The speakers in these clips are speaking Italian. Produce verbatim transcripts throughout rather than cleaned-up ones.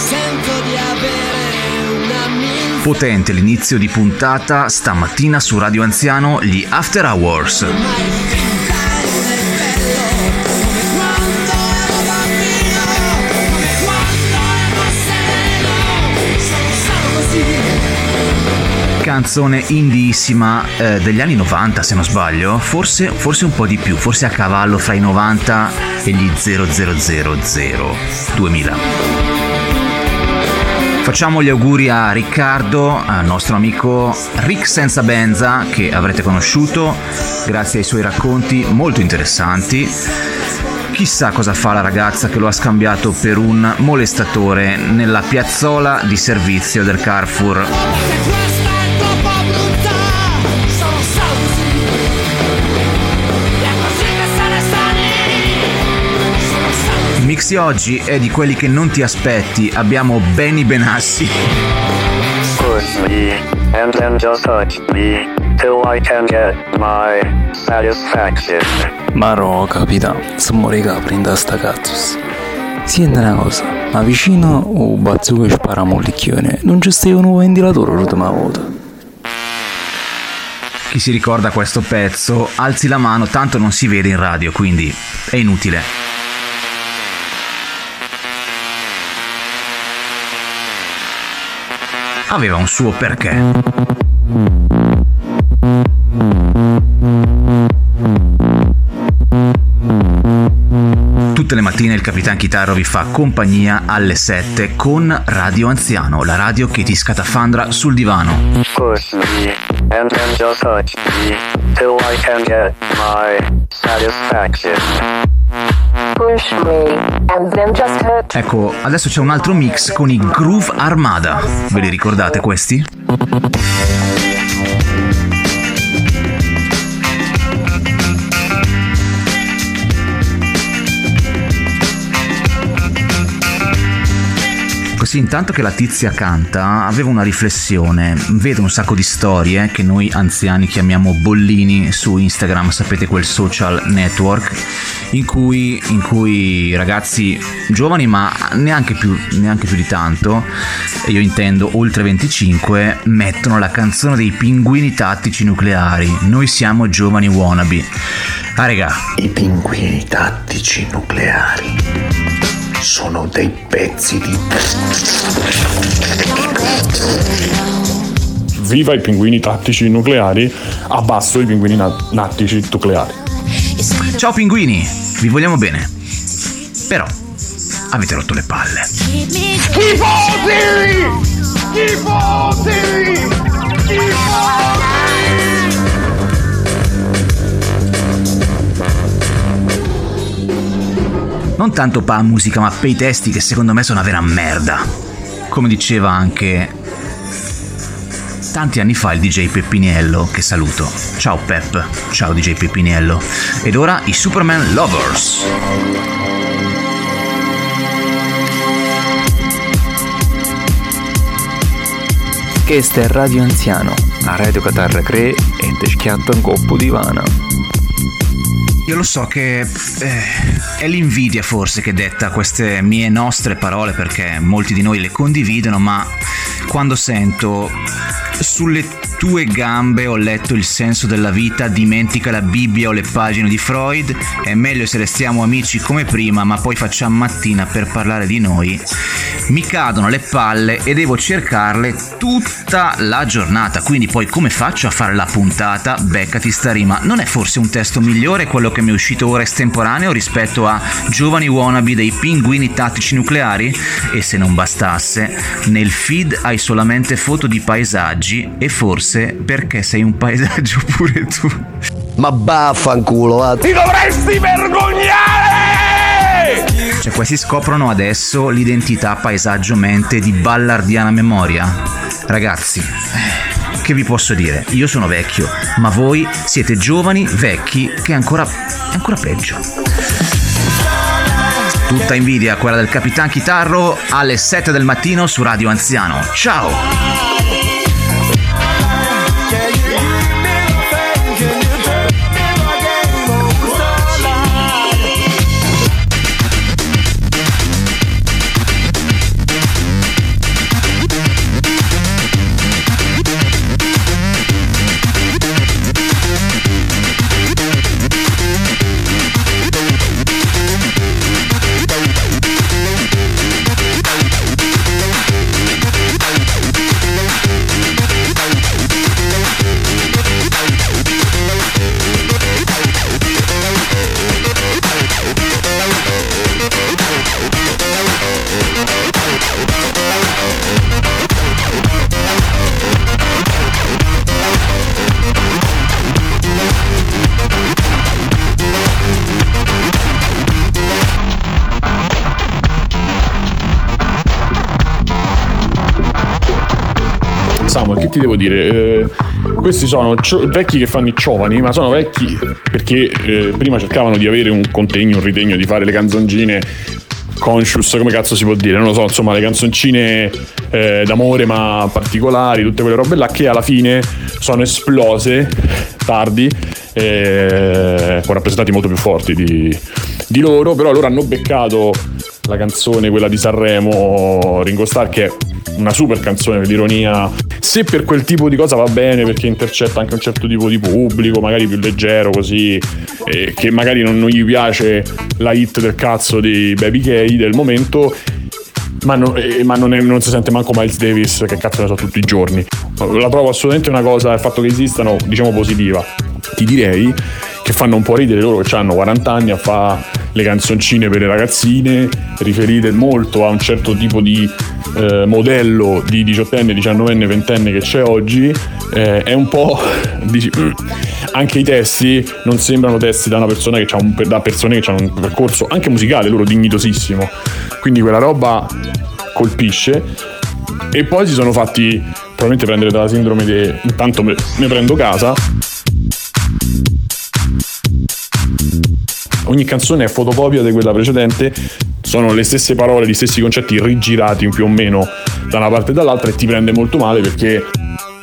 sento di avere una mille. Potente l'inizio di puntata stamattina su Radio Anziano, gli After Hours. Canzone indieissima eh, degli anni novanta, se non sbaglio, forse, forse un po' di più, forse a cavallo fra i novanta e gli duemila. Facciamo gli auguri a Riccardo, al nostro amico Rick Senza Benza, che avrete conosciuto grazie ai suoi racconti molto interessanti. Chissà cosa fa la ragazza che lo ha scambiato per un molestatore nella piazzola di servizio del Carrefour. Il mix di oggi è di quelli che non ti aspetti, abbiamo Beni Benassi. Push me, and then just touch me, till I can get my satisfaction. Maro, capita, sono riga a prendere sta cazzo. Senti una cosa, ma vicino o bazzuco e spara mollicchione, non c'è stato un ventilatore l'ultima volta. Chi si ricorda questo pezzo, alzi la mano, tanto non si vede in radio, quindi è inutile. Aveva un suo perché. Tutte le mattine il Capitan Chitarro vi fa compagnia alle sette con Radio Anziano, la radio che ti scatafandra sul divano. Push me, and then just touch me, till I can get my satisfaction. Push me, and then just touch. Ecco, adesso c'è un altro mix con i Groove Armada. Ve li ricordate questi? Sì, intanto che la tizia canta, aveva una riflessione, vedo un sacco di storie che noi anziani chiamiamo bollini su Instagram, sapete quel social network in cui, in cui ragazzi giovani, ma neanche più, neanche più di tanto, e io intendo oltre venticinque, mettono la canzone dei Pinguini Tattici Nucleari, Noi siamo giovani wannabe. Ah regà, i Pinguini Tattici Nucleari sono dei pezzi di... Viva i Pinguini Tattici Nucleari, abbasso i Pinguini nat- Tattici Nucleari. Ciao pinguini, vi vogliamo bene, però avete rotto le palle. Tifosi! Tifosi! Tifosi! Non tanto per la musica, ma per i testi, che secondo me sono una vera merda. Come diceva anche tanti anni fa il D J Peppiniello, che saluto. Ciao Pep, ciao D J Peppiniello. Ed ora i Superman Lovers. Questa è Radio Anziano, a Radio Catarra Cre e te schiatta un coppo di vana. Io lo so che eh, è l'invidia forse che detta queste mie nostre parole, perché molti di noi le condividono, ma quando sento sulle tue gambe ho letto il senso della vita, dimentica la Bibbia o le pagine di Freud, è meglio se restiamo amici come prima ma poi facciamo mattina per parlare di noi, mi cadono le palle e devo cercarle tutta la giornata, quindi poi come faccio a fare la puntata? Beccati sta rima. Non è forse un testo migliore quello che mi è uscito ora estemporaneo rispetto a Giovani Wannabe dei Pinguini Tattici Nucleari? E se non bastasse, nel feed hai solamente foto di paesaggi, e forse perché sei un paesaggio pure tu. Ma baffanculo, va. Ti dovresti vergognare! Cioè, questi scoprono adesso l'identità paesaggio-mente di ballardiana memoria. Ragazzi, che vi posso dire? Io sono vecchio, ma voi siete giovani vecchi, che è ancora, è ancora peggio. Tutta invidia quella del Capitan Chitarro alle sette del mattino su Radio Anziano. Ciao! Samuel, che ti devo dire? Eh, questi sono cio- vecchi che fanno i giovani, ma sono vecchi perché eh, prima cercavano di avere un contegno, un ritegno, di fare le canzoncine conscious, come cazzo si può dire, non lo so, insomma, le canzoncine eh, d'amore ma particolari, tutte quelle robe là che alla fine sono esplose tardi, eh, con rappresentanti molto più forti di, di loro, però loro hanno beccato la canzone, quella di Sanremo, Ringo Starr, che è una super canzone per l'ironia, se per quel tipo di cosa va bene, perché intercetta anche un certo tipo di pubblico, magari più leggero così, eh, che magari non, non gli piace la hit del cazzo di Baby K del momento, ma, no, eh, ma non, è, non si sente manco Miles Davis, che cazzo ne so, tutti i giorni. La trovo assolutamente una cosa, il fatto che esistano, diciamo, positiva. Ti direi che fanno un po' ridere loro, che hanno quaranta anni a fa le canzoncine per le ragazzine, riferite molto a un certo tipo di eh, modello di diciottenne, diciannovenne, ventenne che c'è oggi, eh, è un po' dici, anche i testi non sembrano testi da una persona che c'ha un, da persone che hanno un percorso anche musicale loro dignitosissimo, quindi quella roba colpisce. E poi si sono fatti probabilmente prendere dalla sindrome di intanto me, me prendo casa. Ogni canzone è fotocopia di quella precedente, sono le stesse parole, gli stessi concetti rigirati più o meno da una parte e dall'altra, e ti prende molto male perché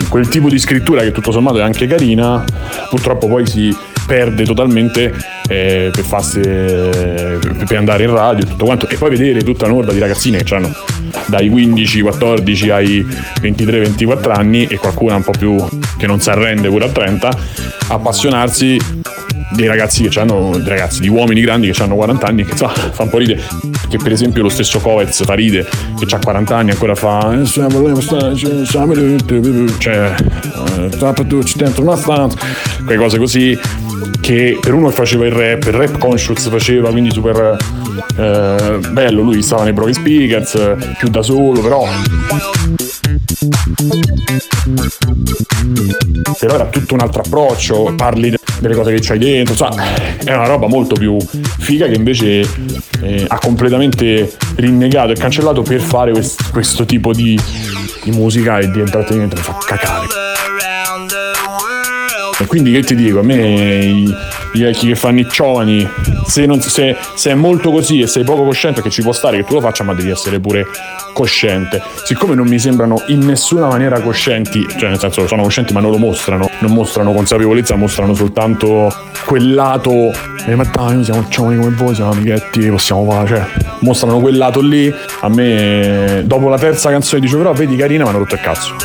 quel tipo di scrittura, che tutto sommato è anche carina, purtroppo poi si perde totalmente eh, per farsi, eh, per andare in radio e tutto quanto. E poi vedere tutta un'orda di ragazzine che hanno dai quindici quattordici ai ventitré ventiquattro anni, e qualcuna un po' più che non si arrende pure a trenta, appassionarsi dei ragazzi che c'hanno, dei ragazzi, di uomini grandi che hanno quaranta anni, che fa, fa un po' ridere, che per esempio lo stesso Coez fa ride, che c'ha quaranta anni ancora fa, cioè quelle cose così, che per uno che faceva il rap, il rap conscious faceva, quindi super eh, bello, lui stava nei Broken Speakers, più da solo, però però era tutto un altro approccio, parli delle cose che c'hai dentro, cioè, è una roba molto più figa, che invece eh, ha completamente rinnegato e cancellato per fare quest- questo tipo di, di musica e di intrattenimento che fa cacare. E quindi che ti dico, a me i, i vecchi che fanno i giovani, se, non, se, se è molto così e sei poco cosciente, che ci può stare che tu lo faccia, ma devi essere pure cosciente. Siccome non mi sembrano in nessuna maniera coscienti, cioè nel senso sono coscienti ma non lo mostrano, non mostrano consapevolezza, mostrano soltanto quel lato, eh, ma dai, noi siamo giovani come voi, siamo amichetti, possiamo fare, cioè mostrano quel lato lì. A me dopo la terza canzone dicevo, però vedi carina, ma hanno rotto il cazzo.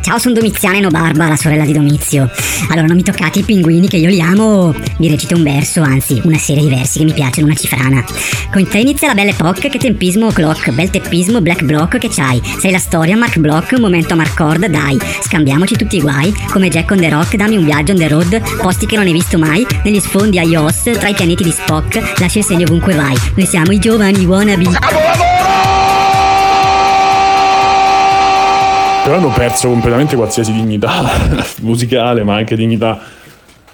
Ciao, sono Domiziana e no Barba, la sorella di Domizio. Allora, non mi toccate i Pinguini, che io li amo. Vi recito un verso, anzi, una serie di versi che mi piacciono, una cifrana. Con te inizia la bella epoca, che tempismo clock, bel teppismo, black block, che c'hai? Sei la storia, Mark Block, un momento a Mark Cord, dai. Scambiamoci tutti i guai, come Jack on the Rock, dammi un viaggio on the road, posti che non hai visto mai, negli sfondi a iOS, tra i pianeti di Spock, lascia il segno ovunque vai. Noi siamo i giovani wannabe. Però hanno perso completamente qualsiasi dignità musicale, ma anche dignità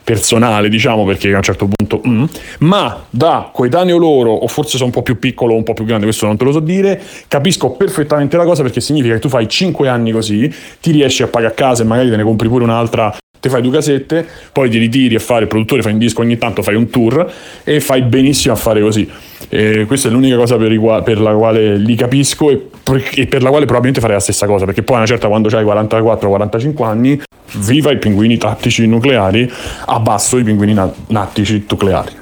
personale, diciamo, perché a un certo punto mm, ma da coetaneo loro, o forse sono un po' più piccolo o un po' più grande, questo non te lo so dire, capisco perfettamente la cosa, perché significa che tu fai cinque anni così, ti riesci a pagare a casa e magari te ne compri pure un'altra, te fai due casette, poi ti ritiri a fare il produttore, fai un disco ogni tanto, fai un tour e fai benissimo a fare così. E questa è l'unica cosa per, igua- per la quale li capisco, e per-, e per la quale probabilmente farei la stessa cosa, perché poi una certa, quando c'hai quarantaquattro quarantacinque anni, viva i Pinguini Tattici Nucleari, abbasso i Pinguini nat- Tattici Nucleari.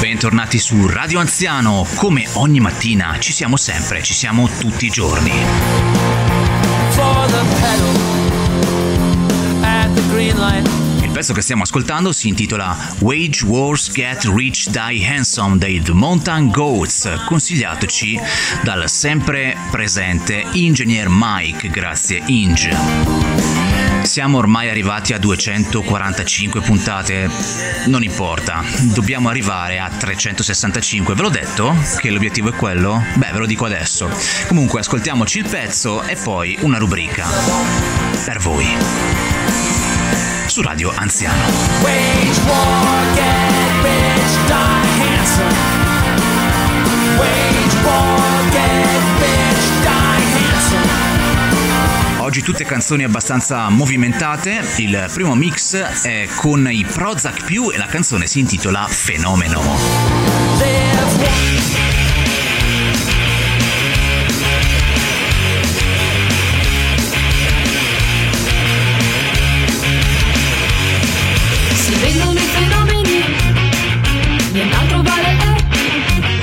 Bentornati su Radio Anziano, come ogni mattina ci siamo sempre, ci siamo tutti i giorni. For the pedal at the green light. Il pezzo che stiamo ascoltando si intitola Wage Wars Get Rich Die Handsome dei The Mountain Goats, consigliatoci dal sempre presente Ingegner Mike. Grazie Inge. Siamo ormai arrivati a duecentoquarantacinque puntate, non importa, dobbiamo arrivare a trecentosessantacinque, ve l'ho detto che l'obiettivo è quello? Beh, ve lo dico adesso. Comunque ascoltiamoci il pezzo e poi una rubrica per voi su Radio Anziano. Wage war, get bitch, die handsome. Wage war, get bitch, die handsome. Oggi tutte canzoni abbastanza movimentate. Il primo mix è con i Prozac più e la canzone si intitola Fenomeno.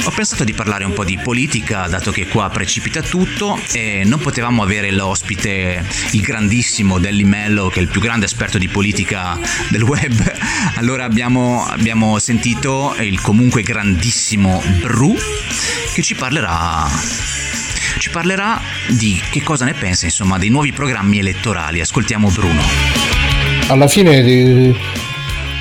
Ho pensato di parlare un po' di politica, dato che qua precipita tutto e non potevamo avere l'ospite, il grandissimo Dellimello, che è il più grande esperto di politica del web. Allora abbiamo, abbiamo sentito il comunque grandissimo Bru, che ci parlerà... ci parlerà di che cosa ne pensa, insomma, dei nuovi programmi elettorali. Ascoltiamo Bruno. Alla fine di...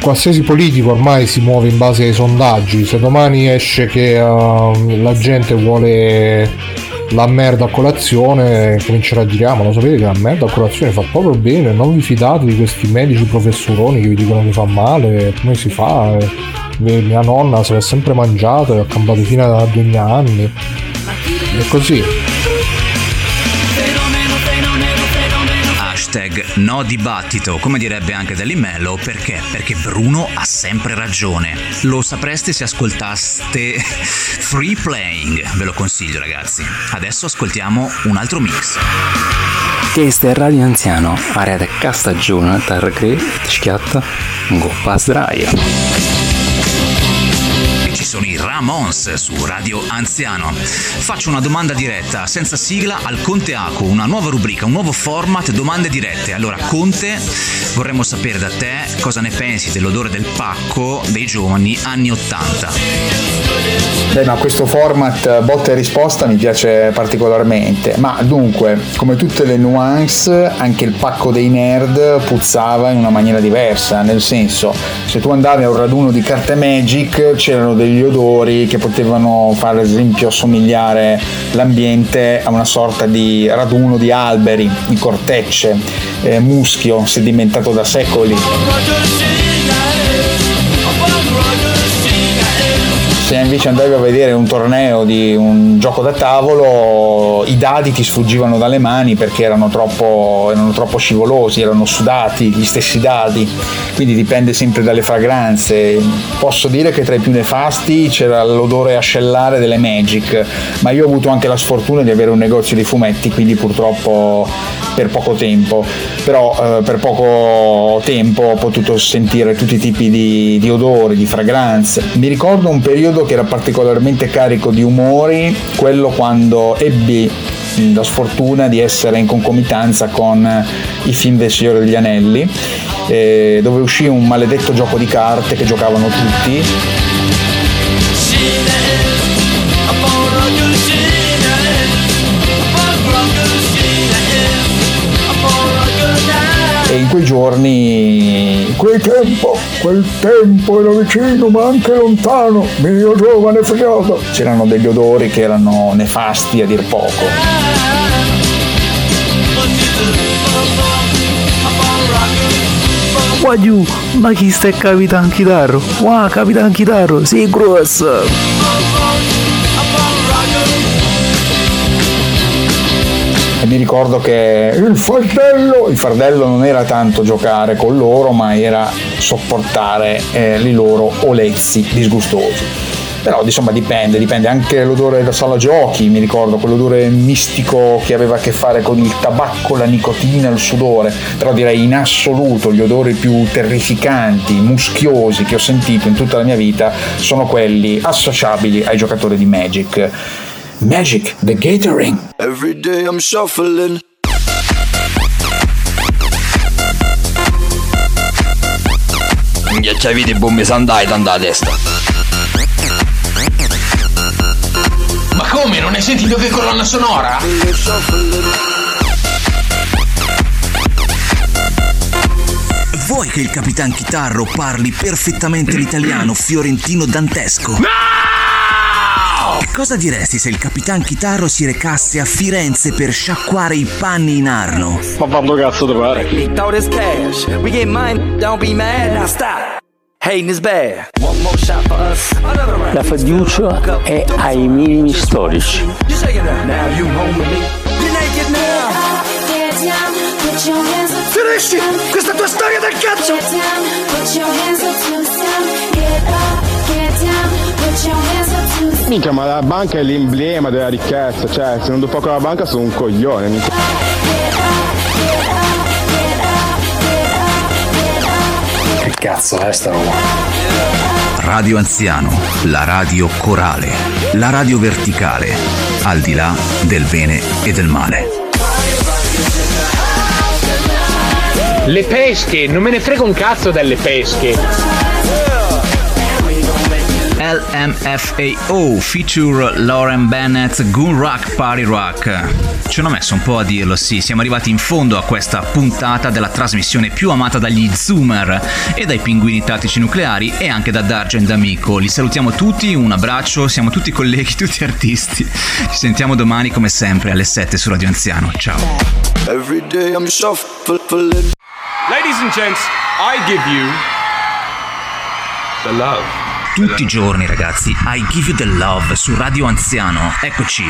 qualsiasi politico ormai si muove in base ai sondaggi. Se domani esce che uh, la gente vuole la merda a colazione, comincerà a dire: ah, ma lo sapete che la merda a colazione fa proprio bene, non vi fidate di questi medici professoroni che vi dicono che fa male, come si fa? Eh, mia nonna se l'ha sempre mangiata e ha cambiato fino a duemila anni e così. Hashtag no dibattito, come direbbe anche Dellimello. Perché? Perché Bruno ha sempre ragione. Lo sapreste se ascoltaste Free Playing, ve lo consiglio ragazzi. Adesso ascoltiamo un altro mix. Questo è Radio Anziano, area di Castagione, Targri, Schiatta, Goppa Sdraio. Sono i Ramones su Radio Anziano. Faccio una domanda diretta senza sigla al Conte Aku, una nuova rubrica, un nuovo format, domande dirette. Allora Conte, vorremmo sapere da te cosa ne pensi dell'odore del pacco dei giovani anni ottanta. Beh, ma questo format botta e risposta mi piace particolarmente, ma dunque, come tutte le nuance, anche il pacco dei nerd puzzava in una maniera diversa, nel senso, se tu andavi a un raduno di carte Magic c'erano degli odori che potevano fare, ad esempio, assomigliare l'ambiente a una sorta di raduno di alberi, di cortecce, eh, muschio sedimentato da secoli. Se invece andavi a vedere un torneo di un gioco da tavolo, i dadi ti sfuggivano dalle mani perché erano troppo, erano troppo scivolosi, erano sudati gli stessi dadi, quindi dipende sempre dalle fragranze. Posso dire che tra i più nefasti c'era l'odore ascellare delle Magic, ma io ho avuto anche la sfortuna di avere un negozio di fumetti, quindi purtroppo per poco tempo, però eh, per poco tempo ho potuto sentire tutti i tipi di, di odori, di fragranze. Mi ricordo un periodo che era particolarmente carico di umori, quello quando ebbi la sfortuna di essere in concomitanza con i film del Signore degli Anelli, eh, dove uscì un maledetto gioco di carte che giocavano tutti. E in quei giorni, quel tempo, quel tempo era vicino ma anche lontano, mio giovane figliolo. C'erano degli odori che erano nefasti a dir poco. Guagliù, ma chi sta è Capitan Chitarro? Wow, Capitan Chitarro, sei grosso! E mi ricordo che il fardello, il fardello non era tanto giocare con loro, ma era sopportare eh, i loro olezzi disgustosi. Però insomma dipende, dipende anche l'odore della sala giochi. Mi ricordo quell'odore mistico che aveva a che fare con il tabacco, la nicotina, il sudore. Però direi in assoluto gli odori più terrificanti, muschiosi che ho sentito in tutta la mia vita sono quelli associabili ai giocatori di Magic. Magic the Gathering. Every day I'm shuffling. Ghiacciavi di bombe sandai tanda a testa. Ma come? Non hai sentito che colonna sonora? Vuoi che il Capitan Chitarro parli perfettamente l'italiano fiorentino dantesco? No! Che cosa diresti se il Capitan Chitarro si recasse a Firenze per sciacquare i panni in Arno? Ma quando cazzo te pare? La fiducia è ai minimi storici. Finisci questa tua storia del cazzo! Minchia, ma la banca è l'emblema della ricchezza, cioè se non do poco alla banca sono un coglione, minchia. Che cazzo è sta roba? Radio Anziano, la radio corale, la radio verticale, al di là del bene e del male. Le pesche, non me ne frega un cazzo delle pesche. L M F A O feature Lauren Bennett, Goon Rock Party Rock. Ci hanno messo un po' a dirlo, sì, siamo arrivati in fondo a questa puntata della trasmissione più amata dagli Zoomer e dai Pinguini Tattici Nucleari e anche da Dargen D'Amico. Li salutiamo tutti, un abbraccio, siamo tutti colleghi, tutti artisti. Ci sentiamo domani come sempre alle sette su Radio Anziano, ciao. Every day I'm shuffling. Ladies and gents, I give you the love. Tutti i giorni, ragazzi, I give you the love su Radio Anziano. Eccoci.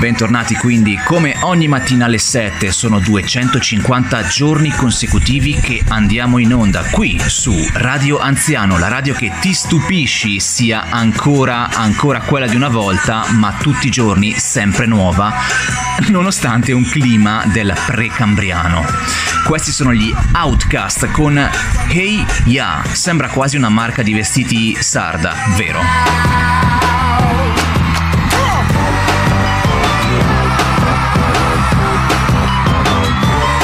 Bentornati quindi, come ogni mattina alle sette, sono duecentocinquanta giorni consecutivi che andiamo in onda qui su Radio Anziano, la radio che ti stupisci sia ancora, ancora quella di una volta, ma tutti i giorni sempre nuova, nonostante un clima del precambriano. Questi sono gli Outcast con Hey Ya, sembra quasi una marca di vestiti sarda, vero?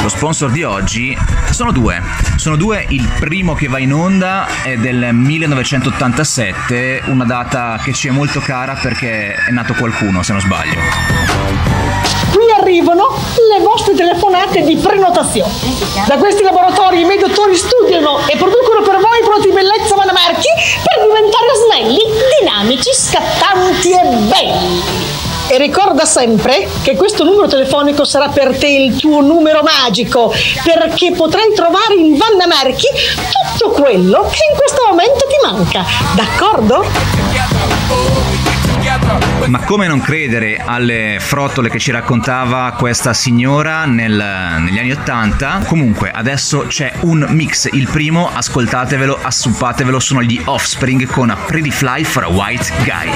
Lo sponsor di oggi sono due, sono due, il primo che va in onda è del millenovecentottantasette, una data che ci è molto cara perché è nato qualcuno, se non sbaglio. Qui arrivano le vostre telefonate di prenotazione. Da questi laboratori i miei dottori studiano e producono per voi prodotti di bellezza Vanna Marchi per diventare snelli, dinamici, scattanti e belli. E ricorda sempre che questo numero telefonico sarà per te il tuo numero magico, perché potrai trovare in Vanna Marchi tutto quello che in questo momento ti manca, d'accordo? Ma come non credere alle frottole che ci raccontava questa signora nel, negli anni ottanta? Comunque adesso c'è un mix, il primo ascoltatevelo, assuppatevelo, sono gli Offspring con A Pretty Fly for a White Guy.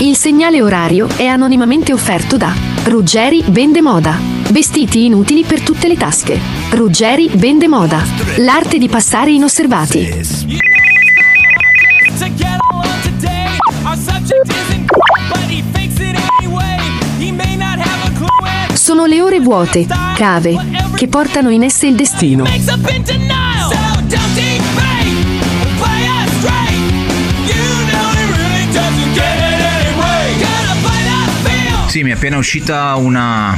Il segnale orario è anonimamente offerto da Ruggeri Vendemoda. Vestiti inutili per tutte le tasche. Ruggeri Vendemoda. L'arte di passare inosservati. Sono le ore vuote, cave, che portano in esse il destino. Sì, mi è appena uscita una...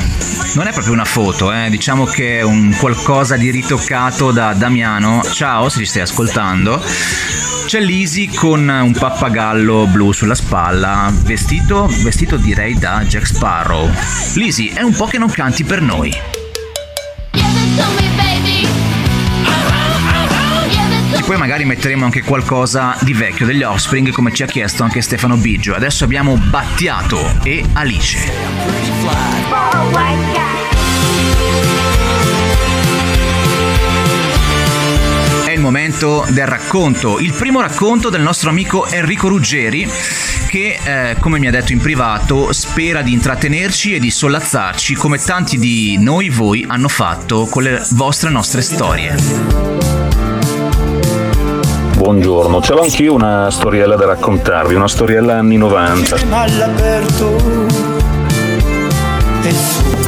non è proprio una foto, eh? Diciamo che è un qualcosa di ritoccato da Damiano. Ciao, se ci stai ascoltando. C'è Lizzie con un pappagallo blu sulla spalla, vestito, vestito direi da Jack Sparrow. Lizzie, è un po' che non canti per noi. Poi magari metteremo anche qualcosa di vecchio degli Offspring, come ci ha chiesto anche Stefano Biggio. Adesso abbiamo Battiato e Alice. È il momento del racconto, il primo racconto del nostro amico Enrico Ruggeri, che eh, come mi ha detto in privato spera di intrattenerci e di sollazzarci come tanti di noi, voi, hanno fatto con le vostre nostre storie. buongiorno. Ce l'ho anch'io una storiella da raccontarvi, una storiella anni novanta.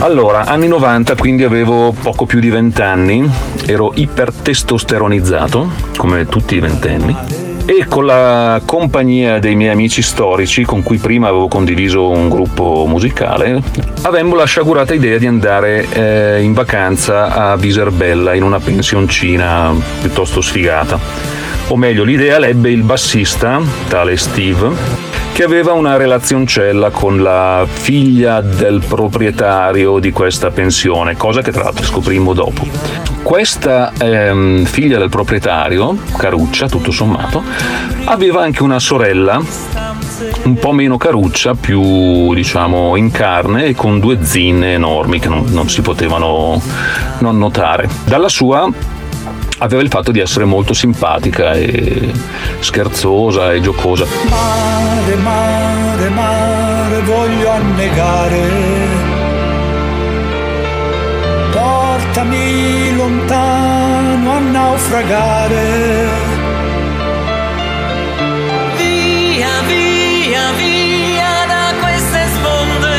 Allora, anni novanta, quindi avevo poco più di vent'anni, ero ipertestosteronizzato, come tutti i ventenni, e con la compagnia dei miei amici storici con cui prima avevo condiviso un gruppo musicale avemmo la sciagurata idea di andare eh, in vacanza a Viserbella in una pensioncina piuttosto sfigata, o meglio l'idea l'ebbe il bassista, tale Steve, che aveva una relazioncella con la figlia del proprietario di questa pensione, cosa che tra l'altro scoprimmo dopo. Questa ehm, figlia del proprietario, caruccia tutto sommato, aveva anche una sorella un po' meno caruccia, più diciamo in carne e con due zinne enormi che non, non si potevano non notare. Dalla sua aveva il fatto di essere molto simpatica e scherzosa e giocosa. Mare, mare, mare, voglio annegare. Portami lontano a naufragare. Via, via, via da queste sponde.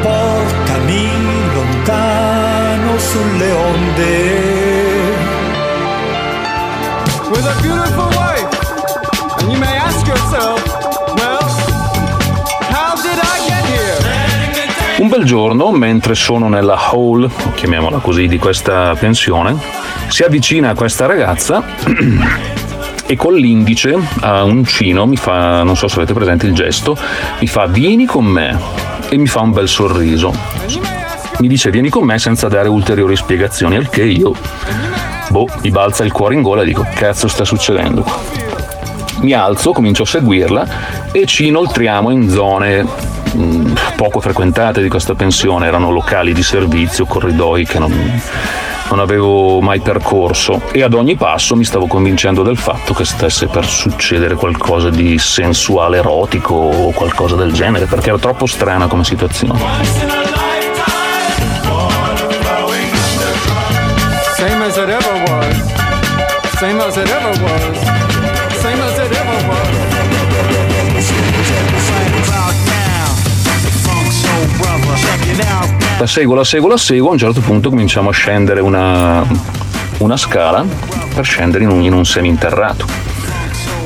Portami lontano sulle onde. With a beautiful wife, and you may ask yourself, well, how did I get here? Un bel giorno, mentre sono nella hall, chiamiamola così, di questa pensione, si avvicina a questa ragazza e con l'indice a uncino mi fa, non so se avete presente il gesto, mi fa vieni con me e mi fa un bel sorriso. Mi dice vieni con me senza dare ulteriori spiegazioni, al che io, boh, mi balza il cuore in gola e dico cazzo sta succedendo qua. Mi alzo, comincio a seguirla e ci inoltriamo in zone mh, poco frequentate di questa pensione, erano locali di servizio, corridoi che non, non avevo mai percorso e ad ogni passo mi stavo convincendo del fatto che stesse per succedere qualcosa di sensuale, erotico o qualcosa del genere, perché era troppo strana come situazione. La seguo, la seguo, la seguo, a un certo punto cominciamo a scendere una, una scala per scendere in un, in un seminterrato.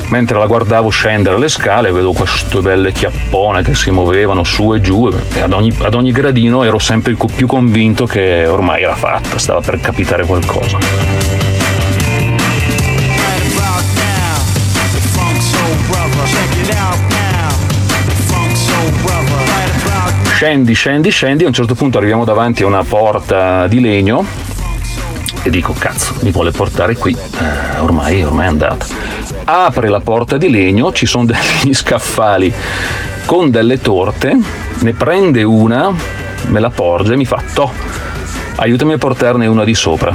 Mentre la guardavo scendere le scale vedo queste belle chiappone che si muovevano su e giù e ad ogni, ad ogni gradino ero sempre più convinto che ormai era fatta, stava per capitare qualcosa. Scendi, scendi, scendi, a un certo punto arriviamo davanti a una porta di legno e dico cazzo, mi vuole portare qui, eh, ormai, ormai è andata. Apre la porta di legno, ci sono degli scaffali con delle torte, ne prende una, me la porge e mi fa toh, aiutami a portarne una di sopra.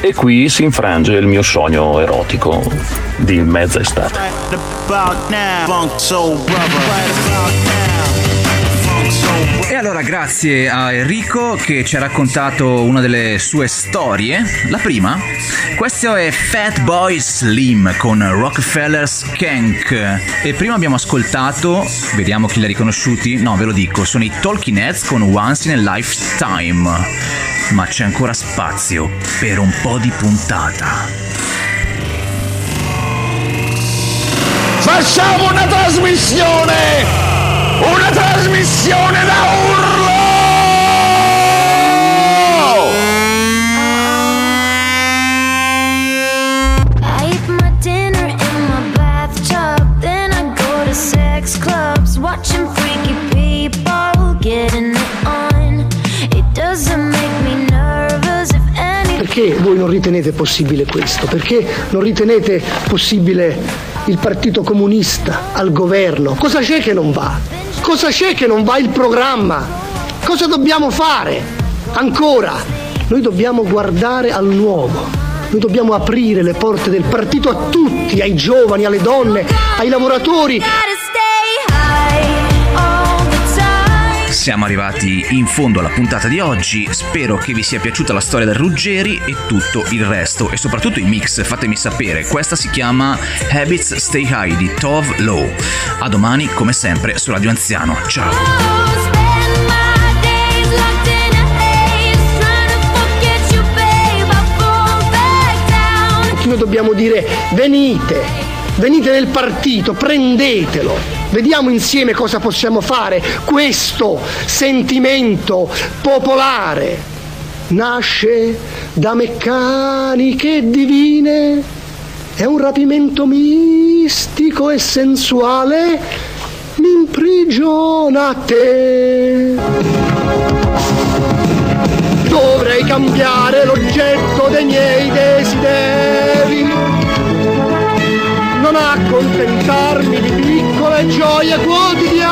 E qui si infrange il mio sogno erotico di mezza estate. E allora grazie a Enrico che ci ha raccontato una delle sue storie. La prima, questo è Fat Boy Slim con Rockefeller's Kank. E prima abbiamo ascoltato, vediamo chi li ha riconosciuti, no ve lo dico, sono i Talking Heads con Once in a Lifetime. Ma c'è ancora spazio per un po' di puntata. Facciamo una trasmissione! Una trasmissione da urlo! I eat my dinner in my bathtub, then I go to sex clubs, watching freaky people getting it on. It doesn't make me nervous if any. Perché voi non ritenete possibile questo? Perché non ritenete possibile il Partito Comunista al governo? Cosa c'è che non va? Cosa c'è che non va il programma? Cosa dobbiamo fare? Ancora, noi dobbiamo guardare al nuovo, noi dobbiamo aprire le porte del partito a tutti, ai giovani, alle donne, ai lavoratori. siamo arrivati in fondo alla puntata di oggi. Spero che vi sia piaciuta la storia del Ruggeri e tutto il resto, e soprattutto i mix, fatemi sapere. Questa si chiama Habits Stay High di Tove Lo. A domani come sempre su Radio Anziano, ciao. Noi dobbiamo dire venite, venite nel partito, prendetelo, vediamo insieme cosa possiamo fare. Questo sentimento popolare nasce da meccaniche divine, è un rapimento mistico e sensuale, mi imprigiona a te. Dovrei cambiare l'oggetto dei miei desideri, non accontentarmi di piccole gioie quotidiane,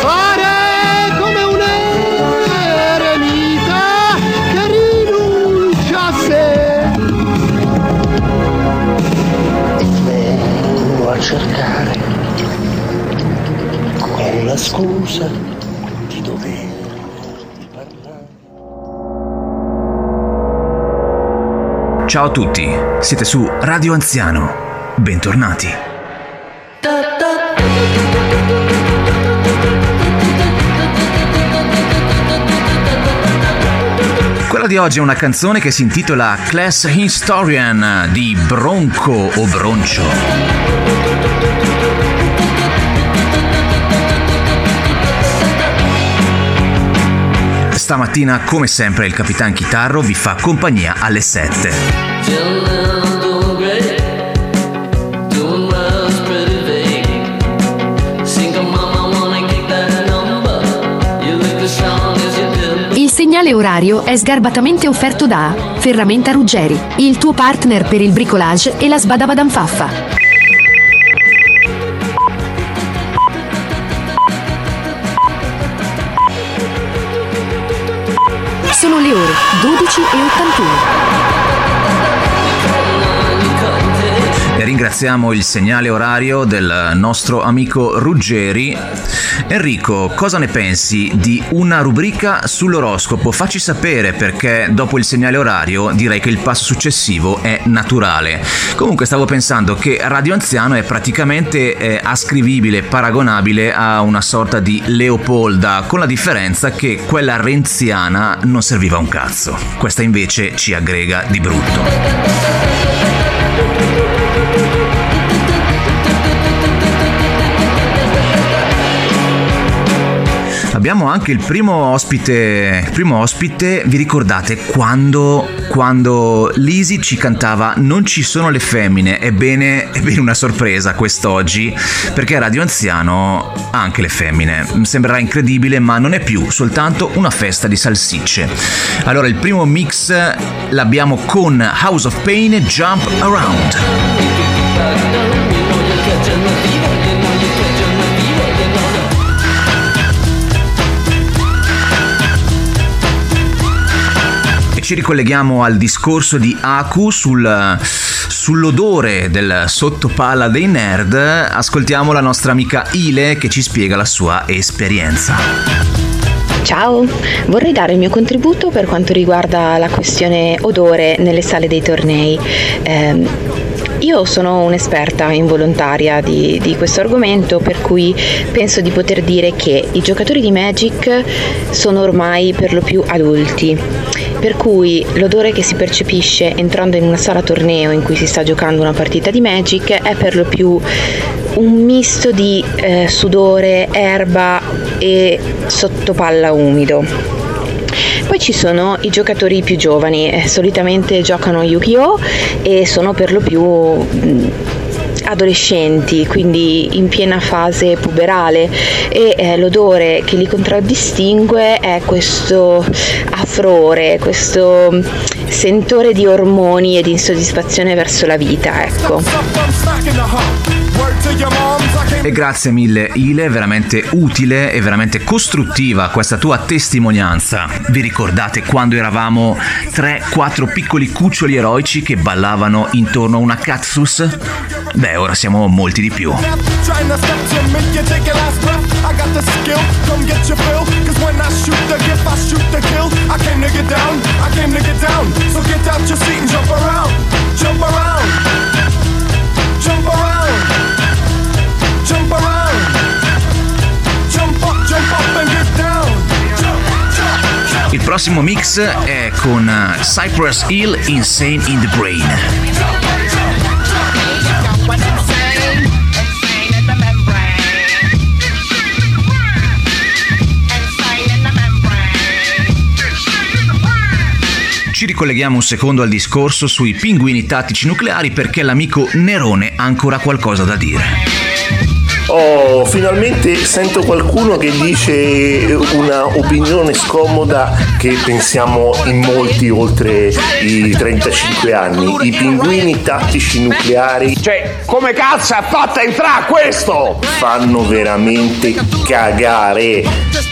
fare come un eremita che rinuncia a sé. E vengo a cercare con la scusa. Ciao a tutti, siete su Radio Anziano, bentornati. Quella di oggi è una canzone che si intitola Class Historian di Bronco o Broncio. Stamattina, come sempre, il Capitan Chitarro vi fa compagnia alle sette. Il segnale orario è sgarbatamente offerto da Ferramenta Ruggeri, il tuo partner per il bricolage e la sbadabadanfaffa. Sono le ore dodici e ottantuno. E ringraziamo il segnale orario del nostro amico Ruggeri. Enrico, cosa ne pensi di una rubrica sull'oroscopo? Facci sapere, perché dopo il segnale orario direi che il passo successivo è naturale. Comunque stavo pensando che Radio Anziano è praticamente eh, ascrivibile, paragonabile a una sorta di Leopolda, con la differenza che quella renziana non serviva a un cazzo. Questa invece ci aggrega di brutto. Abbiamo anche il primo ospite, il primo ospite, vi ricordate quando, quando Lizzie ci cantava Non ci sono le femmine? Ebbene, ebbene una sorpresa quest'oggi, perché Radio Anziano ha anche le femmine. Sembrerà incredibile, ma non è più soltanto una festa di salsicce. Allora, il primo mix l'abbiamo con House of Pain e Jump Around. Ci ricolleghiamo al discorso di Aku sul, sull'odore del sottopala dei nerd. Ascoltiamo la nostra amica Ile che ci spiega la sua esperienza. Ciao, vorrei dare il mio contributo per quanto riguarda la questione odore nelle sale dei tornei. Eh, io sono un'esperta involontaria di, di questo argomento, per cui penso di poter dire che i giocatori di Magic sono ormai per lo più adulti, per cui l'odore che si percepisce entrando in una sala torneo in cui si sta giocando una partita di Magic è per lo più un misto di eh, sudore, erba e sottopalla umido. Poi ci sono i giocatori più giovani, eh, solitamente giocano Yu-Gi-Oh! E sono per lo più mh, adolescenti, quindi in piena fase puberale, e eh, l'odore che li contraddistingue è questo affrore, questo sentore di ormoni e di insoddisfazione verso la vita, ecco. E grazie mille Ile, veramente utile e veramente costruttiva questa tua testimonianza. Vi ricordate quando eravamo tre quattro piccoli cuccioli eroici che ballavano intorno a una cactus? Beh, ora siamo molti di più. prossimo mix è con Cypress Hill, Insane in the Brain. Ci ricolleghiamo un secondo al discorso sui pinguini tattici nucleari perché l'amico Nerone ha ancora qualcosa da dire. Oh, finalmente sento qualcuno che dice una opinione scomoda che pensiamo in molti oltre i trentacinque anni. I pinguini tattici nucleari, cioè, come cazzo è fatta entrare questo? Fanno veramente cagare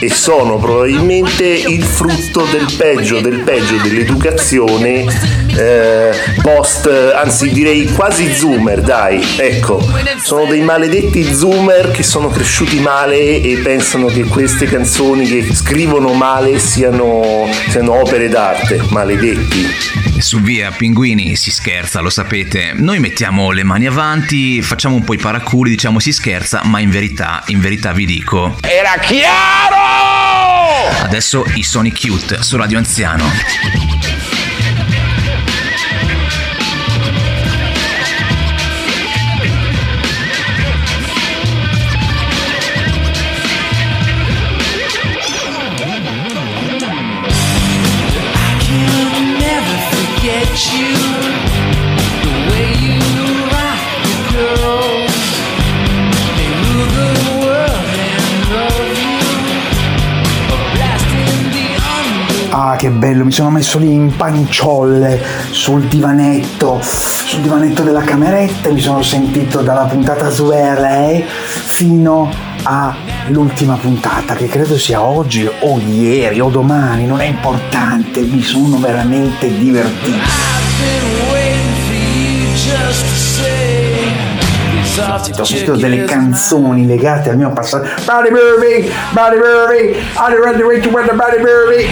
e sono probabilmente il frutto del peggio del peggio dell'educazione eh, post, anzi direi quasi zoomer, dai, ecco, sono dei maledetti zoomer che sono cresciuti male e pensano che queste canzoni che scrivono male siano, siano opere d'arte, maledetti. Su via Pinguini si scherza, lo sapete, noi mettiamo le mani avanti, facciamo un po' i paraculi, diciamo si scherza, ma in verità, in verità vi dico, era chiaro! Adesso i Sony Cute su Radio Anziano. Ah, che bello, mi sono messo lì in panciolle sul divanetto, sul divanetto della cameretta e mi sono sentito dalla puntata Swirley fino all'ultima puntata, che credo sia oggi o ieri o domani, non è importante, mi sono veramente divertito. Ho sentito delle canzoni legate al mio passato. Body movie, body movie, I run the way to win the body movie.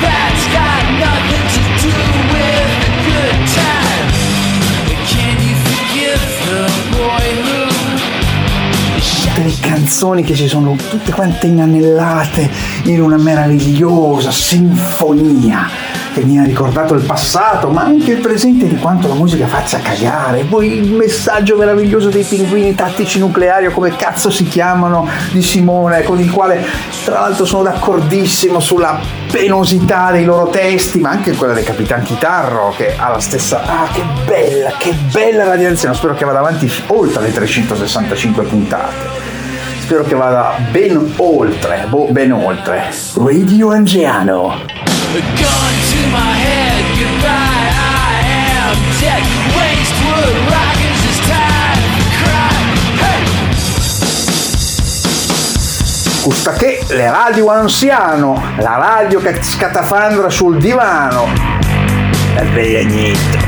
That's got nothing to do with the good time. But can you forgive the boy who? Tutte le canzoni che ci sono tutte quante inanellate in una meravigliosa sinfonia che mi ha ricordato il passato, ma anche il presente di quanto la musica faccia cagare. Poi il messaggio meraviglioso dei pinguini tattici nucleari, o come cazzo si chiamano, di Simone, con il quale tra l'altro sono d'accordissimo sulla penosità dei loro testi, ma anche quella del Capitan Chitarro, che ha la stessa. Ah, che bella, che bella Radio Anziano. Spero che vada avanti oltre le trecentosessantacinque puntate. Spero che vada ben oltre, boh, ben oltre. Radio Anziano. Gusta che le radio anziano, la radio che scatafandra sul divano. E niente.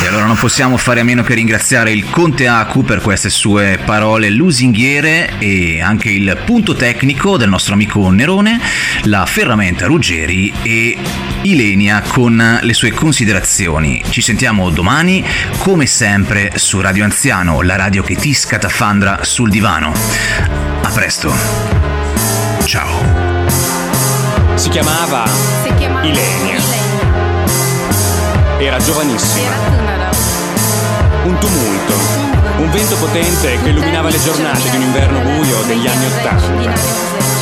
E allora non possiamo fare a meno che ringraziare il Conte Aku per queste sue parole lusinghiere e anche il punto tecnico del nostro amico Nerone, la ferramenta Ruggeri e Ylenia con le sue considerazioni. Ci sentiamo domani, come sempre, su Radio Anziano, la radio che ti scatafandra sul divano. A presto. Ciao. Si chiamava Ylenia. Era giovanissima. Un tumulto, un vento potente che illuminava le giornate di un inverno buio degli anni Ottanta.